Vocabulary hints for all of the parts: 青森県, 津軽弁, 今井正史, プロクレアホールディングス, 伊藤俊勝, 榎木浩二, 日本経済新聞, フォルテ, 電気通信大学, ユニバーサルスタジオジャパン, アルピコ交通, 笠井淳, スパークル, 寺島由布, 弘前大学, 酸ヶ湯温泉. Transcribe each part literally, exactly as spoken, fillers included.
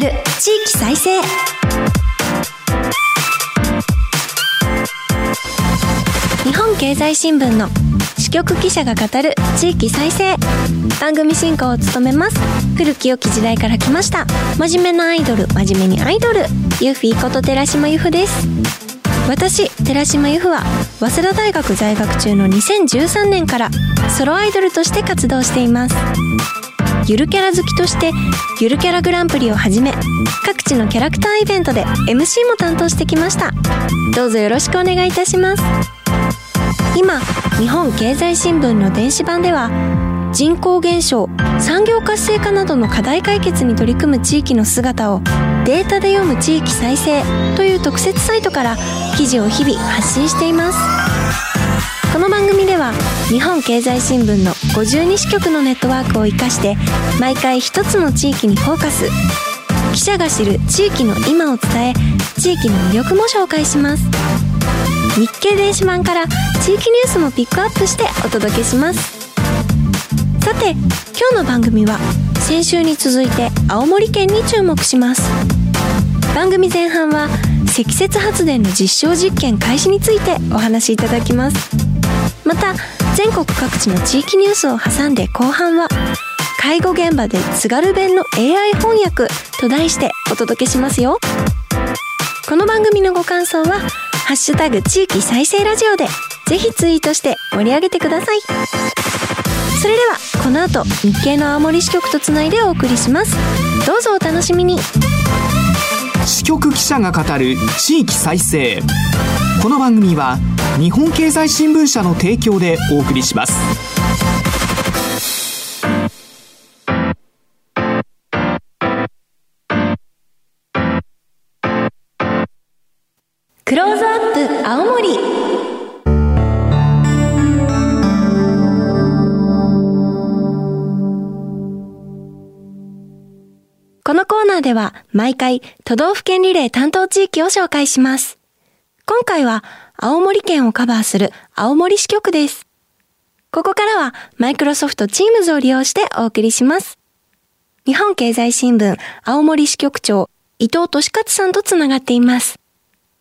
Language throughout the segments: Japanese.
ル地域再生。日本経済新聞の支局記者が語る地域再生。番組進行を務めます古き良き時代から来ました真面目なアイドル、真面目にアイドル、ユフィこと寺島由布です。私寺島由布は早稲田大学在学中のにせんじゅうさんねんからソロアイドルとして活動しています。ゆるキャラ好きとしてゆるキャラグランプリをはじめ各地のキャラクターイベントで エムシー も担当してきました。どうぞよろしくお願いいたします。今日本経済新聞の電子版では人口減少、産業活性化などの課題解決に取り組む地域の姿をデータで読む地域再生という特設サイトから記事を日々発信しています。この番組では日本経済新聞のごじゅうに支局のネットワークを生かして毎回一つの地域にフォーカス、記者が知る地域の今を伝え地域の魅力も紹介します。日経電子版から地域ニュースもピックアップしてお届けします。さて今日の番組は先週に続いて青森県に注目します。番組前半は積雪発電の実証実験開始についてお話しいただきます。また全国各地の地域ニュースを挟んで後半は介護現場で津軽弁の エーアイ 翻訳と題してお届けしますよ。この番組のご感想はハッシュタグ地域再生ラジオでぜひツイートして盛り上げてください。それではこの後日経の青森支局とつないでお送りします。どうぞお楽しみに。支局記者が語る地域再生。この番組は日本経済新聞社の提供でお送りします。クローズアップ青森。このコーナーでは毎回都道府県リレー担当地域を紹介します。今回は青森県をカバーする青森支局です。ここからはマイクロソフトチームズを利用してお送りします。日本経済新聞青森支局長伊藤俊勝さんとつながっています。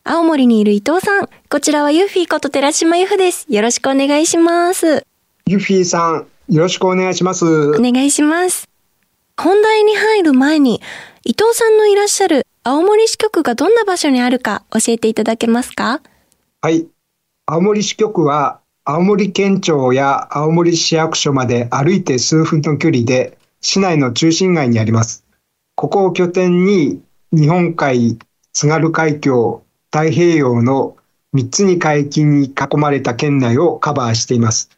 青森にいる伊藤さん、こちらはユフィこと寺島由布です。よろしくお願いします。ユフィさん、よろしくお願いします。お願いします。本題に入る前に、伊藤さんのいらっしゃる青森支局がどんな場所にあるか教えていただけますか？はい。青森支局は、青森県庁や青森市役所まで歩いて数分の距離で、市内の中心街にあります。ここを拠点に、日本海、津軽海峡、太平洋のみっつに海域に囲まれた県内をカバーしています。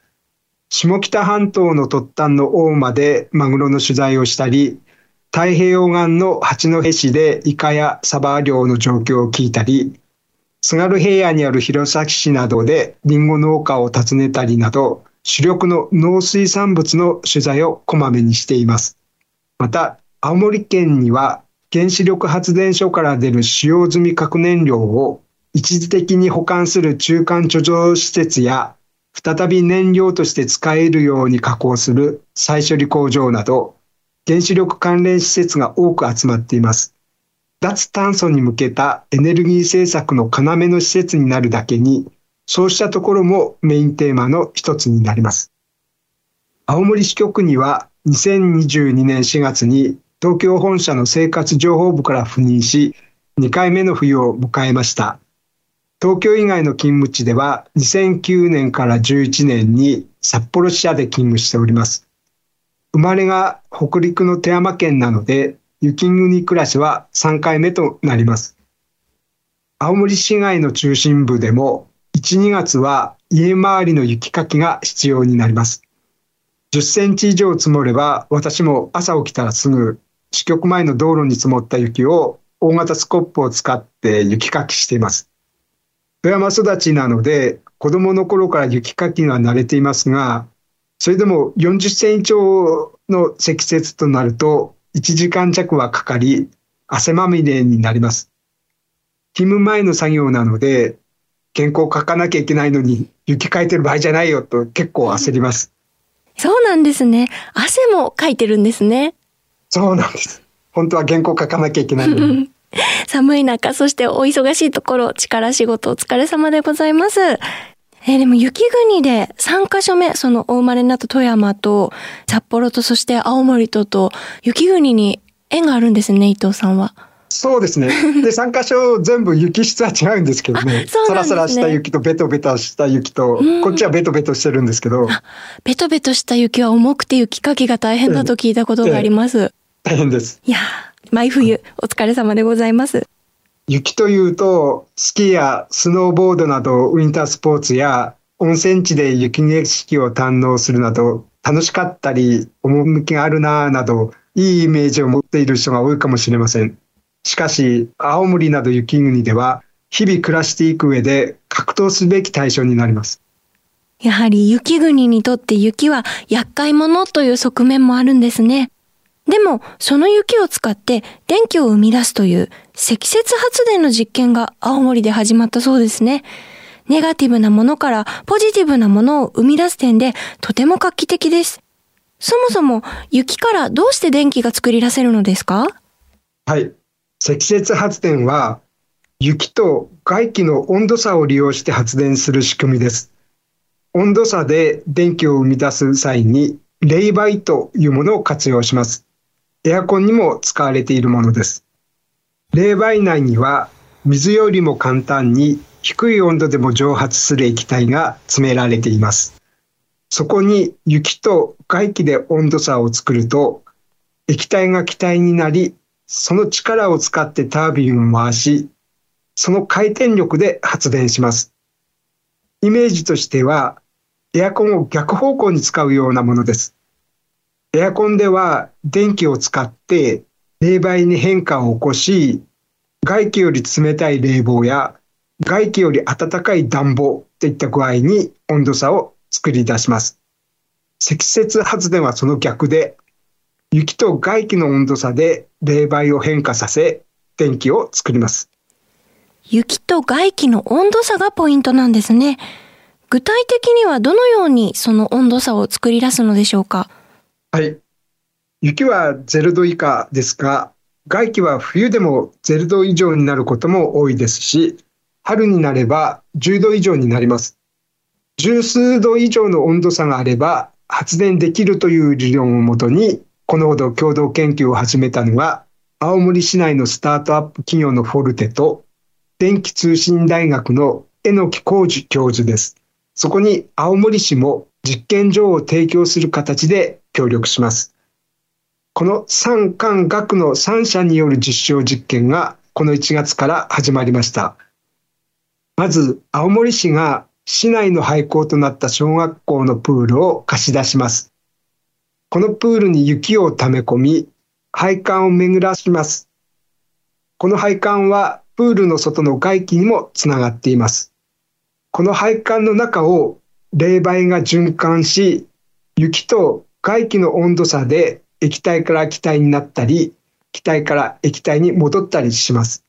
下北半島の突端の大間でマグロの取材をしたり、太平洋岸の八戸市でイカやサバ漁の状況を聞いたり、津軽平野にある弘前市などでリンゴ農家を訪ねたりなど、主力の農水産物の取材をこまめにしています。また、青森県には原子力発電所から出る使用済み核燃料を一時的に保管する中間貯蔵施設や、再び燃料として使えるように加工する再処理工場など原子力関連施設が多く集まっています。脱炭素に向けたエネルギー政策の要の施設になるだけに、そうしたところもメインテーマの一つになります。青森支局にはにせんにじゅうにねんしがつに東京本社の生活情報部から赴任し、にかいめの冬を迎えました。東京以外の勤務地ではにせんきゅうねんからじゅういちねんに札幌支社で勤務しております。生まれが北陸の富山県なので、雪国暮らしはさんかいめとなります。青森市街の中心部でもいち、にがつは家周りの雪かきが必要になります。じゅっセンチ以上積もれば、私も朝起きたらすぐ支局前の道路に積もった雪を大型スコップを使って雪かきしています。富山育ちなので子供の頃から雪かきには慣れていますが、それでもよんじゅっセンチ以上の積雪となるといちじかん弱はかかり、汗まみれになります。勤務前の作業なので、原稿を書かなきゃいけないのに雪かいてる場合じゃないよと結構焦ります。そうなんですね。汗もかいてるんですね。そうなんです。本当は原稿書かなきゃいけないので寒い中、そしてお忙しいところ、力仕事お疲れ様でございます。えー、でも雪国でさんかしょめ、そのお生まれになった富山と札幌とそして青森とと雪国に縁があるんですね、伊藤さんは。そうですね。で、さんかしょ全部雪質は違うんですけどね。サラサラした雪とベトベタした雪と、こっちはベトベトしてるんですけど。ベトベトした雪は重くて雪かきが大変だと聞いたことがあります。えーえー、大変です。いや、毎冬お疲れ様でございます。雪というと、スキーやスノーボードなどウィンタースポーツや温泉地で雪景色を堪能するなど、楽しかったり、趣があるなぁなど、いいイメージを持っている人が多いかもしれません。しかし、青森など雪国では、日々暮らしていく上で格闘すべき対象になります。やはり雪国にとって雪は厄介者という側面もあるんですね。でも、その雪を使って電気を生み出すという積雪発電の実験が青森で始まったそうですね。ネガティブなものからポジティブなものを生み出す点でとても画期的です。そもそも雪からどうして電気が作り出せるのですか？はい。積雪発電は雪と外気の温度差を利用して発電する仕組みです。温度差で電気を生み出す際に冷媒というものを活用します。エアコンにも使われているものです。冷媒内には水よりも簡単に低い温度でも蒸発する液体が詰められています。そこに雪と外気で温度差を作ると液体が気体になり、その力を使ってタービンを回し、その回転力で発電します。イメージとしては、エアコンを逆方向に使うようなものです。エアコンでは電気を使って冷媒に変化を起こし、外気より冷たい冷房や外気より暖かい暖房といった具合に温度差を作り出します。積雪発電はその逆で、雪と外気の温度差で冷媒を変化させ、電気を作ります。雪と外気の温度差がポイントなんですね。具体的にはどのようにその温度差を作り出すのでしょうか？はい。雪はゼロど以下ですが、外気は冬でもゼロど以上になることも多いですし、春になればじゅうど以上になります。十数度以上の温度差があれば発電できるという理論をもとに、このほど共同研究を始めたのは、青森市内のスタートアップ企業のフォルテと、電気通信大学の榎木浩二教授です。そこに青森市も実験場を提供する形で協力します。この産官学のさんしゃによる実証実験が、このいちがつから始まりました。まず、青森市が市内の廃校となった小学校のプールを貸し出します。このプールに雪を溜め込み、配管を巡らします。この配管はプールの外の外気にもつながっています。この配管の中を冷媒が循環し、雪と外気の温度差で液体から気体になったり、気体から液体に戻ったりします。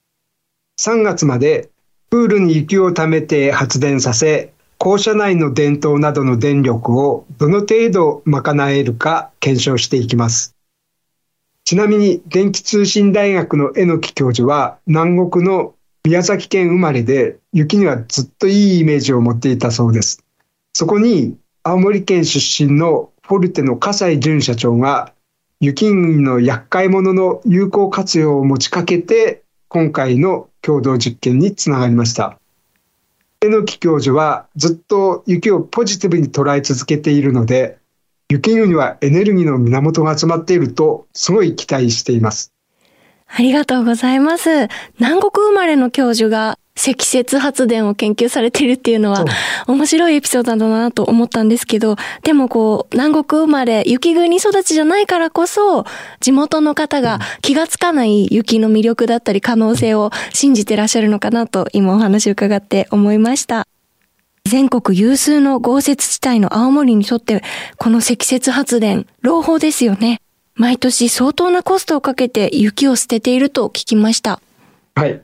さんがつまでプールに雪を溜めて発電させ、校舎内の電灯などの電力をどの程度賄えるか検証していきます。ちなみに電気通信大学の榎木教授は南国の宮崎県生まれで雪にはずっといいイメージを持っていたそうです。そこに青森県出身のフォルテの笠井淳社長が雪国の厄介者の有効活用を持ちかけて今回の共同実験につながりました。榎木教授はずっと雪をポジティブに捉え続けているので、雪国はエネルギーの源が集まっているとすごい期待しています。ありがとうございます。南国生まれの教授が積雪発電を研究されているっていうのは面白いエピソードだなと思ったんですけど、でもこう南国生まれ雪国育ちじゃないからこそ地元の方が気がつかない雪の魅力だったり可能性を信じてらっしゃるのかなと今お話を伺って思いました。全国有数の豪雪地帯の青森にとってこの積雪発電朗報ですよね。毎年相当なコストをかけて雪を捨てていると聞きました。はい。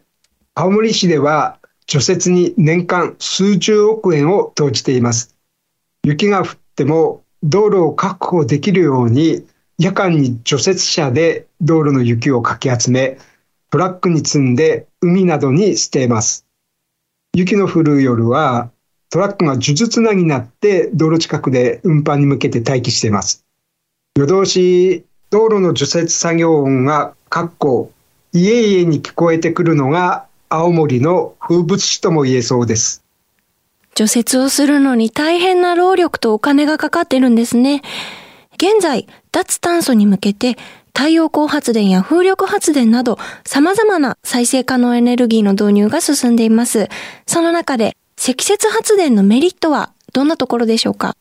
青森市では除雪に年間数十億円を投じています。雪が降っても道路を確保できるように夜間に除雪車で道路の雪をかき集め、トラックに積んで海などに捨てます。雪の降る夜は、トラックが数珠つなぎになって道路近くで運搬に向けて待機しています。夜通し道路の除雪作業音が家々に聞こえてくるのが青森の風物詩とも言えそうです。除雪をするのに大変な労力とお金がかかってるんですね。現在、脱炭素に向けて太陽光発電や風力発電など様々な再生可能エネルギーの導入が進んでいます。その中で積雪発電のメリットはどんなところでしょうか？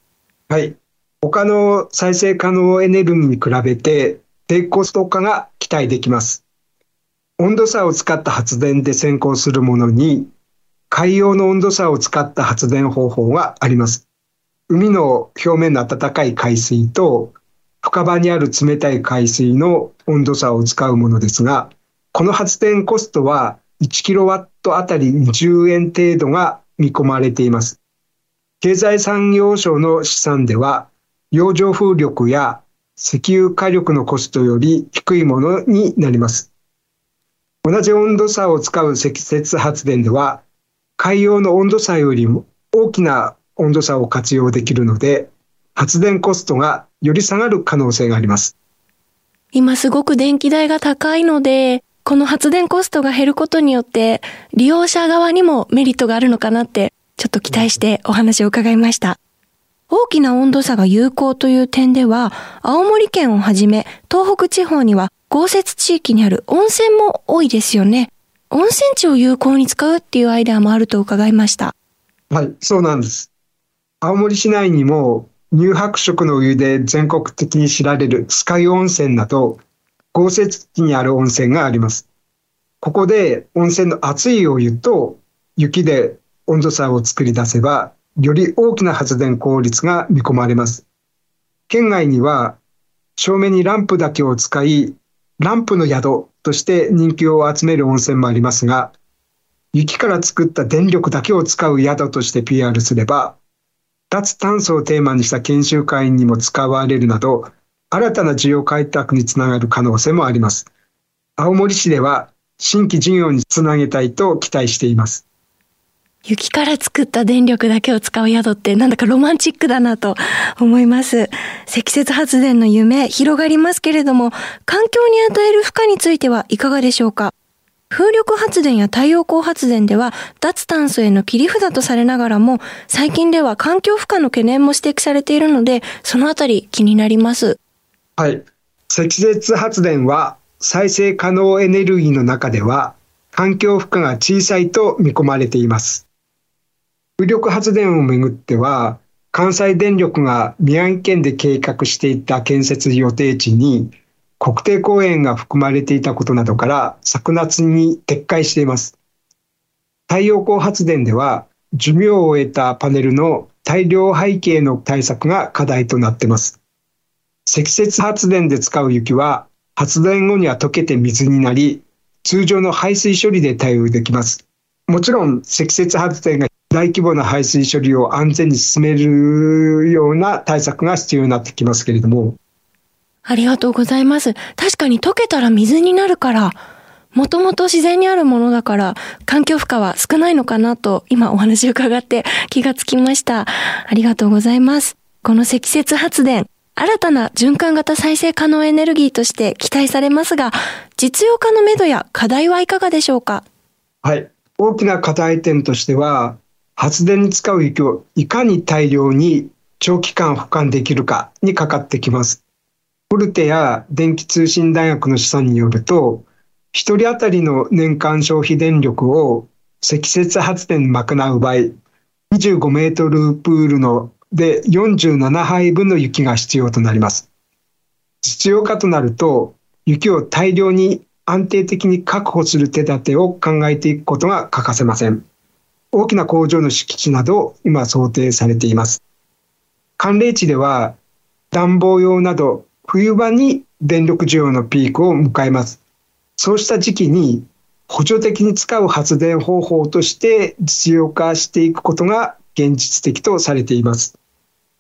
はい。他の再生可能エネルギーに比べて低コスト化が期待できます。温度差を使った発電で先行するものに、海洋の温度差を使った発電方法があります。海の表面の暖かい海水と深場にある冷たい海水の温度差を使うものですが、この発電コストはいちキロワットあたりにじゅうえん程度が見込まれています。経済産業省の試算では、洋上風力や石油火力のコストより低いものになります。同じ温度差を使う積雪発電では、海洋の温度差よりも大きな温度差を活用できるので、発電コストがより下がる可能性があります。今すごく電気代が高いので、この発電コストが減ることによって、利用者側にもメリットがあるのかなって、ちょっと期待してお話を伺いました。大きな温度差が有効という点では、青森県をはじめ東北地方には豪雪地域にある温泉も多いですよね。温泉地を有効に使うっていうアイデアもあると伺いました。はい、そうなんです。青森市内にも乳白色のお湯で全国的に知られる酸ヶ湯温泉など豪雪地にある温泉があります。ここで温泉の熱いお湯と雪で温度差を作り出せば、より大きな発電効率が見込まれます。県外には照明にランプだけを使い、ランプの宿として人気を集める温泉もありますが、雪から作った電力だけを使う宿として ピーアール すれば、脱炭素をテーマにした研修会にも使われるなど、新たな需要開拓につながる可能性もあります。青森市では新規事業につなげたいと期待しています。雪から作った電力だけを使う宿ってなんだかロマンチックだなと思います。積雪発電の夢広がりますけれども、環境に与える負荷についてはいかがでしょうか？風力発電や太陽光発電では脱炭素への切り札とされながらも、最近では環境負荷の懸念も指摘されているので、そのあたり気になります。はい。積雪発電は再生可能エネルギーの中では環境負荷が小さいと見込まれています。風力発電をめぐっては、関西電力が宮城県で計画していた建設予定地に国定公園が含まれていたことなどから昨夏に撤回しています。太陽光発電では寿命を終えたパネルの大量廃棄への対策が課題となっています。積雪発電で使う雪は発電後には溶けて水になり、通常の排水処理で対応できます。もちろん積雪発電が大規模な排水処理を安全に進めるような対策が必要になってきますけれども。ありがとうございます。確かに溶けたら水になるから、もともと自然にあるものだから、環境負荷は少ないのかなと、今お話を伺って気がつきました。ありがとうございます。この積雪発電、新たな循環型再生可能エネルギーとして期待されますが、実用化のめどや課題はいかがでしょうか？はい。大きな課題点としては、発電に使う雪をいかに大量に長期間保管できるかにかかってきます。フォルテや電気通信大学の試算によると、ひとり当たりの年間消費電力を積雪発電に賄う場合、にじゅうごメートルプールのでよんじゅうななはいぶんの雪が必要となります。実用化となると、雪を大量に安定的に確保する手立てを考えていくことが欠かせません。大きな工場の敷地など今想定されています。寒冷地では暖房用など冬場に電力需要のピークを迎えます。そうした時期に補助的に使う発電方法として実用化していくことが現実的とされています。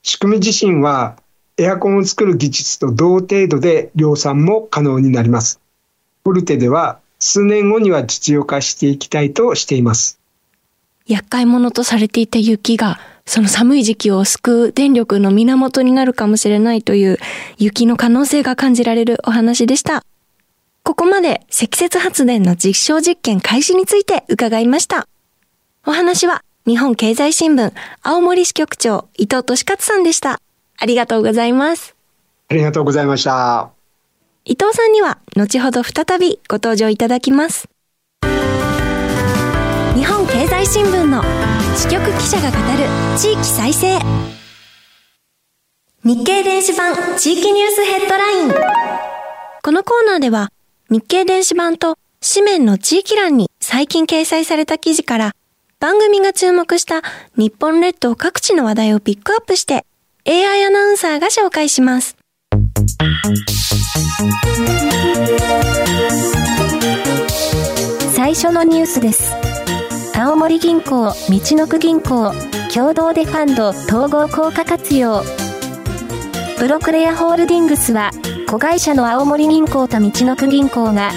仕組み自身はエアコンを作る技術と同程度で量産も可能になります。フォルテでは数年後には実用化していきたいとしています。厄介者とされていた雪が、その寒い時期を救う電力の源になるかもしれないという雪の可能性が感じられるお話でした。ここまで積雪発電の実証実験開始について伺いました。お話は日本経済新聞青森支局長伊藤利勝さんでした。ありがとうございます。ありがとうございました。伊藤さんには後ほど再びご登場いただきます。日本経済新聞の支局記者が語る地域再生。日経電子版地域ニュースヘッドライン。このコーナーでは日経電子版と紙面の地域欄に最近掲載された記事から番組が注目した日本列島各地の話題をピックアップして エーアイ アナウンサーが紹介します。最初のニュースです。青森銀行、みちのく銀行、共同でファンド統合効果活用。プロクレアホールディングスは子会社の青森銀行とみちのく銀行が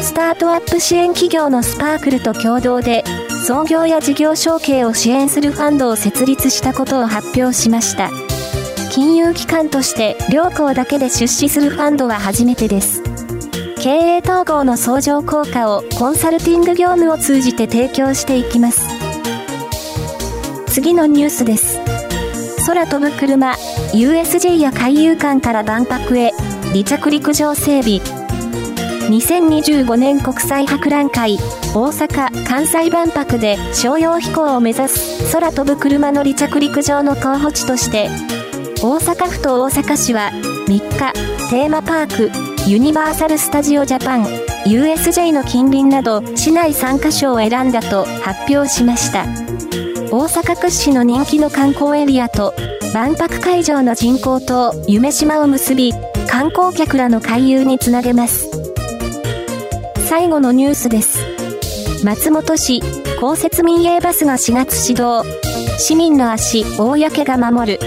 スタートアップ支援企業のスパークルと共同で創業や事業承継を支援するファンドを設立したことを発表しました。金融機関として両行だけで出資するファンドは初めてです。経営統合の相乗効果をコンサルティング業務を通じて提供していきます。次のニュースです。空飛ぶ車 ユーエスジェー や海遊館から万博へ離着陸場整備。にせんにじゅうごねん国際博覧会大阪・関西万博で商用飛行を目指す空飛ぶ車の離着陸場の候補地として大阪府と大阪市はみっかテーマパークユニバーサルスタジオジャパン ユーエスジェー の近隣など市内さんかしょを選んだと発表しました。大阪屈指の人気の観光エリアと万博会場の人工島夢島を結び観光客らの回遊につなげます。最後のニュースです。松本市公設民営バスがしがつ始動。市民の足公が守る。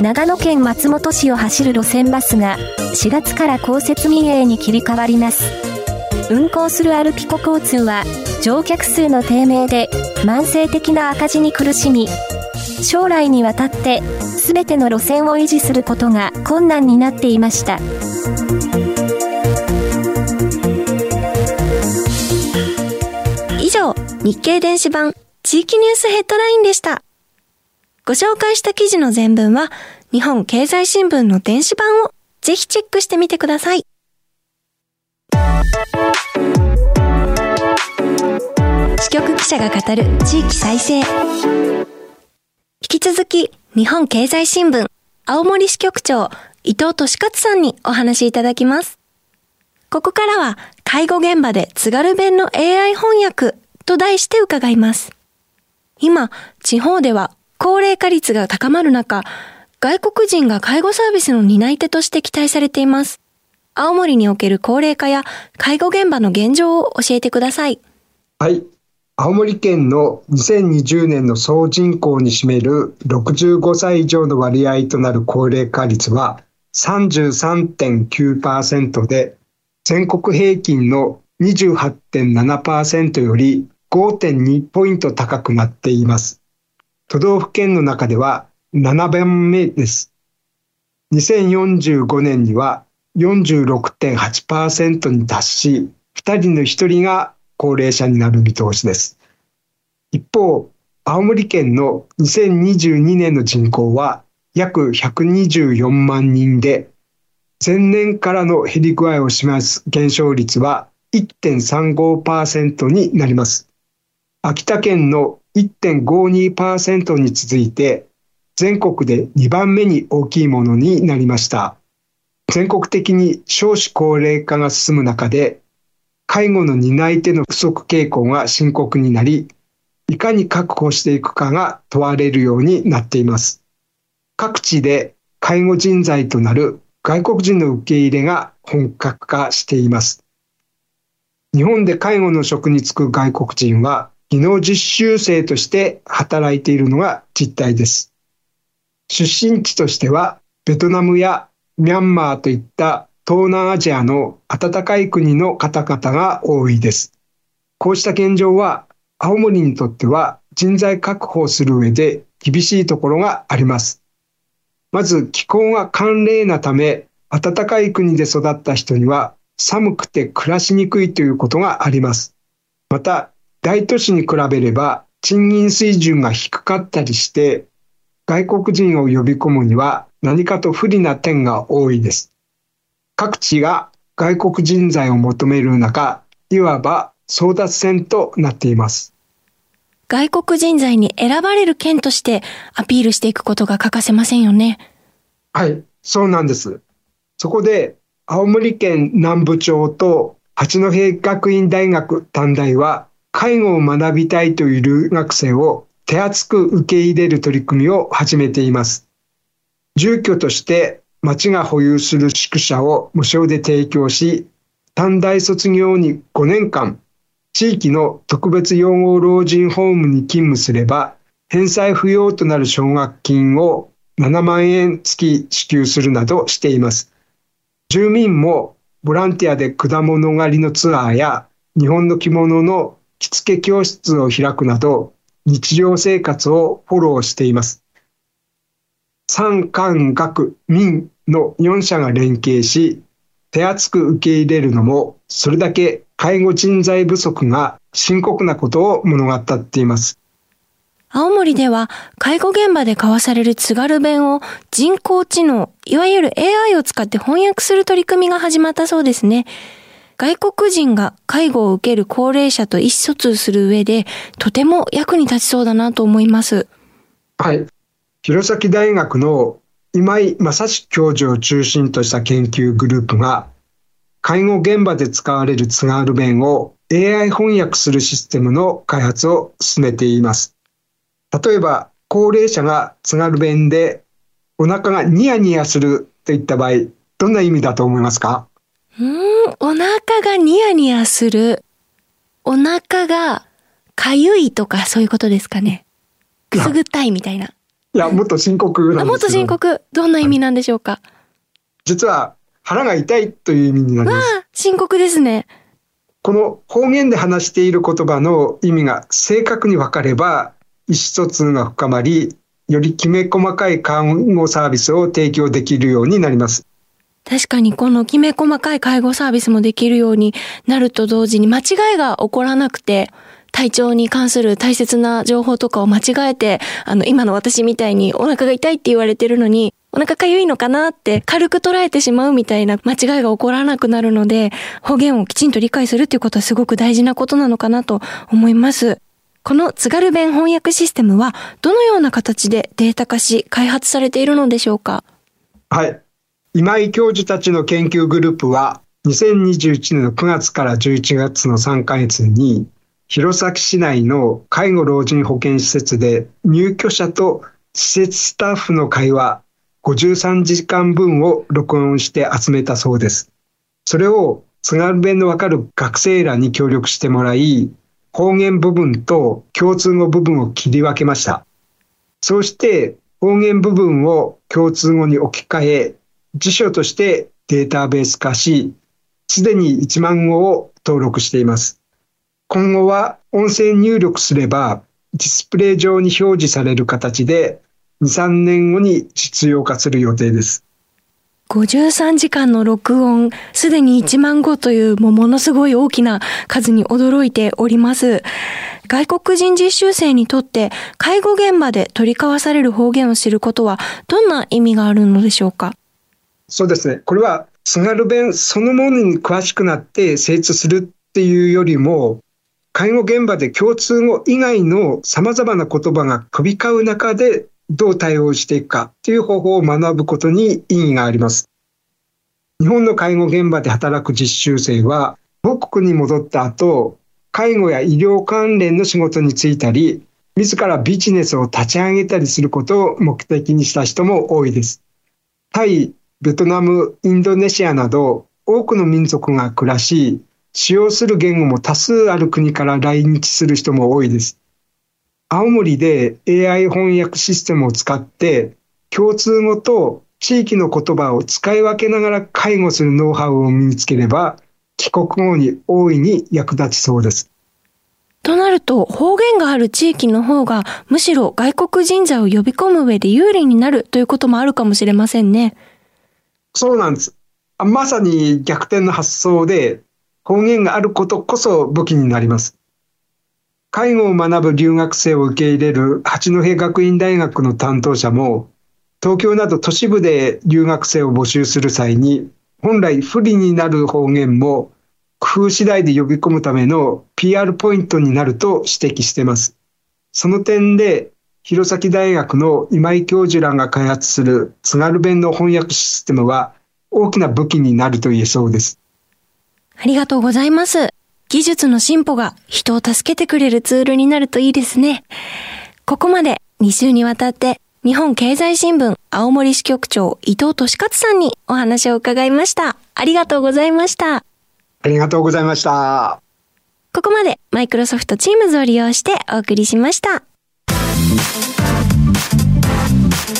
長野県松本市を走る路線バスがしがつから公設民営に切り替わります。運行するアルピコ交通は乗客数の低迷で慢性的な赤字に苦しみ将来にわたって全ての路線を維持することが困難になっていました。以上、日経電子版地域ニュースヘッドラインでした。ご紹介した記事の全文は日本経済新聞の電子版をぜひチェックしてみてください。支局記者が語る地域再生。引き続き日本経済新聞青森支局長伊藤利勝さんにお話いただきます。ここからは介護現場で津軽弁の エーアイ 翻訳と題して伺います。今地方では高齢化率が高まる中、外国人が介護サービスの担い手として期待されています。青森における高齢化や介護現場の現状を教えてください。はい、青森県のにせんにじゅうねんの総人口に占めるろくじゅうごさい以上の割合となる高齢化率は さんじゅうさんてんきゅうパーセント で、全国平均の にじゅうはちてんななパーセント より ごてんにポイント高くなっています。都道府県の中ではななばんめです。にせんよんじゅうごねんには よんじゅうろくてんはちパーセント に達し、ふたりのひとりが高齢者になる見通しです。一方、青森県のにせんにじゅうにねんの人口は約ひゃくにじゅうよんまんにんで、前年からの減り具合を示す減少率は いってんさんごパーセント になります。秋田県のいってんごにパーセント に続いて全国でにばんめに大きいものになりました。全国的に少子高齢化が進む中で介護の担い手の不足傾向が深刻になり、いかに確保していくかが問われるようになっています。各地で介護人材となる外国人の受け入れが本格化しています。日本で介護の職に就く外国人は技能実習生として働いているのが実態です。出身地としてはベトナムやミャンマーといった東南アジアの暖かい国の方々が多いです。こうした現状は青森にとっては人材確保をする上で厳しいところがあります。まず気候が寒冷なため、暖かい国で育った人には寒くて暮らしにくいということがあります。また大都市に比べれば賃金水準が低かったりして、外国人を呼び込むには何かと不利な点が多いです。各地が外国人材を求める中、いわば争奪戦となっています。外国人材に選ばれる県としてアピールしていくことが欠かせませんよね。はい、そうなんです。そこで青森県南部町と八戸学院大学短大は介護を学びたいという留学生を手厚く受け入れる取り組みを始めています。住居として町が保有する宿舎を無償で提供し、短大卒業にごねんかん、地域の特別養護老人ホームに勤務すれば、返済不要となる奨学金をななまんえん月支給するなどしています。住民もボランティアで果物狩りのツアーや日本の着物の着付け教室を開くなど、日常生活をフォローしています。産官学民のよんしゃが連携し、手厚く受け入れるのも、それだけ介護人材不足が深刻なことを物語っています。青森では、介護現場で交わされる津軽弁を人工知能、いわゆる エーアイ を使って翻訳する取り組みが始まったそうですね。外国人が介護を受ける高齢者と意思疎通する上で、とても役に立ちそうだなと思います。はい。弘前大学の今井正史教授を中心とした研究グループが、介護現場で使われる津軽弁を エーアイ 翻訳するシステムの開発を進めています。例えば、高齢者が津軽弁でお腹がニヤニヤするといった場合、どんな意味だと思いますか？うーん、お腹がニヤニヤする。お腹がかゆいとかそういうことですかね。くすぐったいみたいな。いや、もっと深刻なんですけど。もっと深刻。どんな意味なんでしょうか。はい、実は腹が痛いという意味になります。わあ、深刻ですね。この方言で話している言葉の意味が正確に分かれば、意思疎通が深まり、よりきめ細かい看護サービスを提供できるようになります。確かにこのきめ細かい介護サービスもできるようになると同時に間違いが起こらなくて、体調に関する大切な情報とかを間違えて、あの今の私みたいにお腹が痛いって言われてるのに、お腹かゆいのかなって軽く捉えてしまうみたいな間違いが起こらなくなるので、方言をきちんと理解するっていうことはすごく大事なことなのかなと思います。この津軽弁翻訳システムはどのような形でデータ化し開発されているのでしょうか？はい。今井教授たちの研究グループはにせんにじゅういちねんのくがつからじゅういちがつのさんかげつに弘前市内の介護老人保健施設で入居者と施設スタッフの会話ごじゅうさんじかんぶんを録音して集めたそうです。それを津軽弁のわかる学生らに協力してもらい、方言部分と共通語部分を切り分けました。そうして方言部分を共通語に置き換え、辞書としてデータベース化し、すでにいちまんごを登録しています。今後は音声入力すればディスプレイ上に表示される形でにさんねんごに実用化する予定です。ごじゅうさんじかんの録音、すでにいちまんごというもうものすごい大きな数に驚いております。外国人実習生にとって介護現場で取り交わされる方言を知ることはどんな意味があるのでしょうか？そうですね。これは津軽弁そのものに詳しくなって精通するっていうよりも、介護現場で共通語以外のさまざまな言葉が飛び交う中でどう対応していくかという方法を学ぶことに意義があります。日本の介護現場で働く実習生は母国に戻った後、介護や医療関連の仕事に就いたり、自らビジネスを立ち上げたりすることを目的にした人も多いです。タイ、ベトナム、インドネシアなど多くの民族が暮らし、使用する言語も多数ある国から来日する人も多いです。青森で エーアイ 翻訳システムを使って共通語と地域の言葉を使い分けながら介護するノウハウを身につければ、帰国後に大いに役立ちそうです。となると、方言がある地域の方がむしろ外国人材を呼び込む上で有利になるということもあるかもしれませんね。そうなんです。まさに逆転の発想で、方言があることこそ武器になります。介護を学ぶ留学生を受け入れる八戸学院大学の担当者も、東京など都市部で留学生を募集する際に、本来不利になる方言も工夫次第で呼び込むための ピーアール ポイントになると指摘しています。その点で、弘前大学の今井教授らが開発する津軽弁の翻訳システムは大きな武器になると言えそうです。ありがとうございます。技術の進歩が人を助けてくれるツールになるといいですね。ここまでに週にわたって日本経済新聞青森支局長伊藤俊勝さんにお話を伺いました。ありがとうございました。ありがとうございました。ここまでマイクロソフトチームズを利用してお送りしました。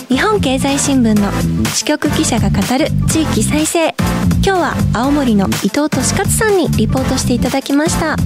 日本経済新聞の支局記者が語る地域再生。今日は青森の伊藤俊勝さんにリポートしていただきました。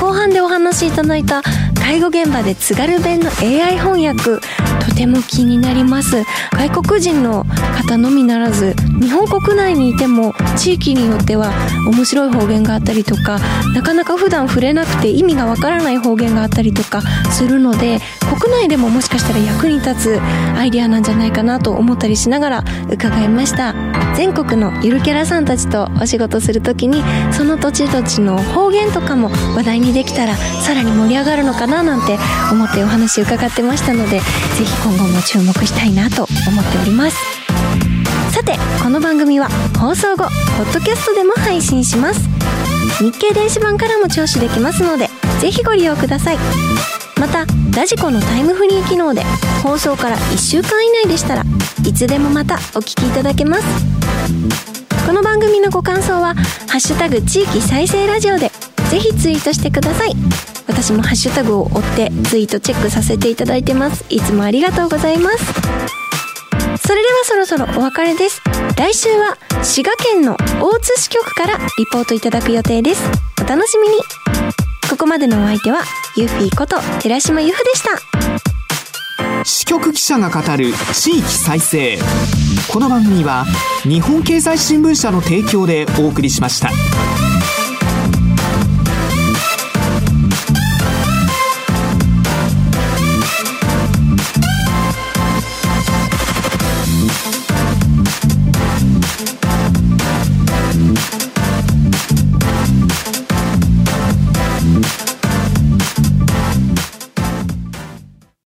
後半でお話しいただいた介護現場で津軽弁の エーアイ 翻訳、とても気になります。外国人の方のみならず、日本国内にいても地域によっては面白い方言があったりとか、なかなか普段触れなくて意味がわからない方言があったりとかするので、国内でももしかしたら役に立つアイデアなんじゃないかなと思ったりしながら伺いました。全国のゆるキャラさんたちとお仕事するときに、その土地土地の方言とかも話題にできたらさらに盛り上がるのかななんて思ってお話伺ってましたので、ぜひ今後も注目したいなと思っております。さて、この番組は放送後ポッドキャストでも配信します。日経電子版からも聴取できますので、ぜひご利用ください。また、ラジコのタイムフリー機能で放送からいっしゅうかん以内でしたらいつでもまたお聞きいただけます。この番組のご感想はハッシュタグ地域再生ラジオでぜひツイートしてください。私もハッシュタグを追ってツイートチェックさせていただいてます。いつもありがとうございます。それではそろそろお別れです。来週は滋賀県の大津支局からリポートいただく予定です。お楽しみに。ここまでのお相手はユフィこと寺島由布でした。支局記者が語る地域再生。この番組は日本経済新聞社の提供でお送りしました。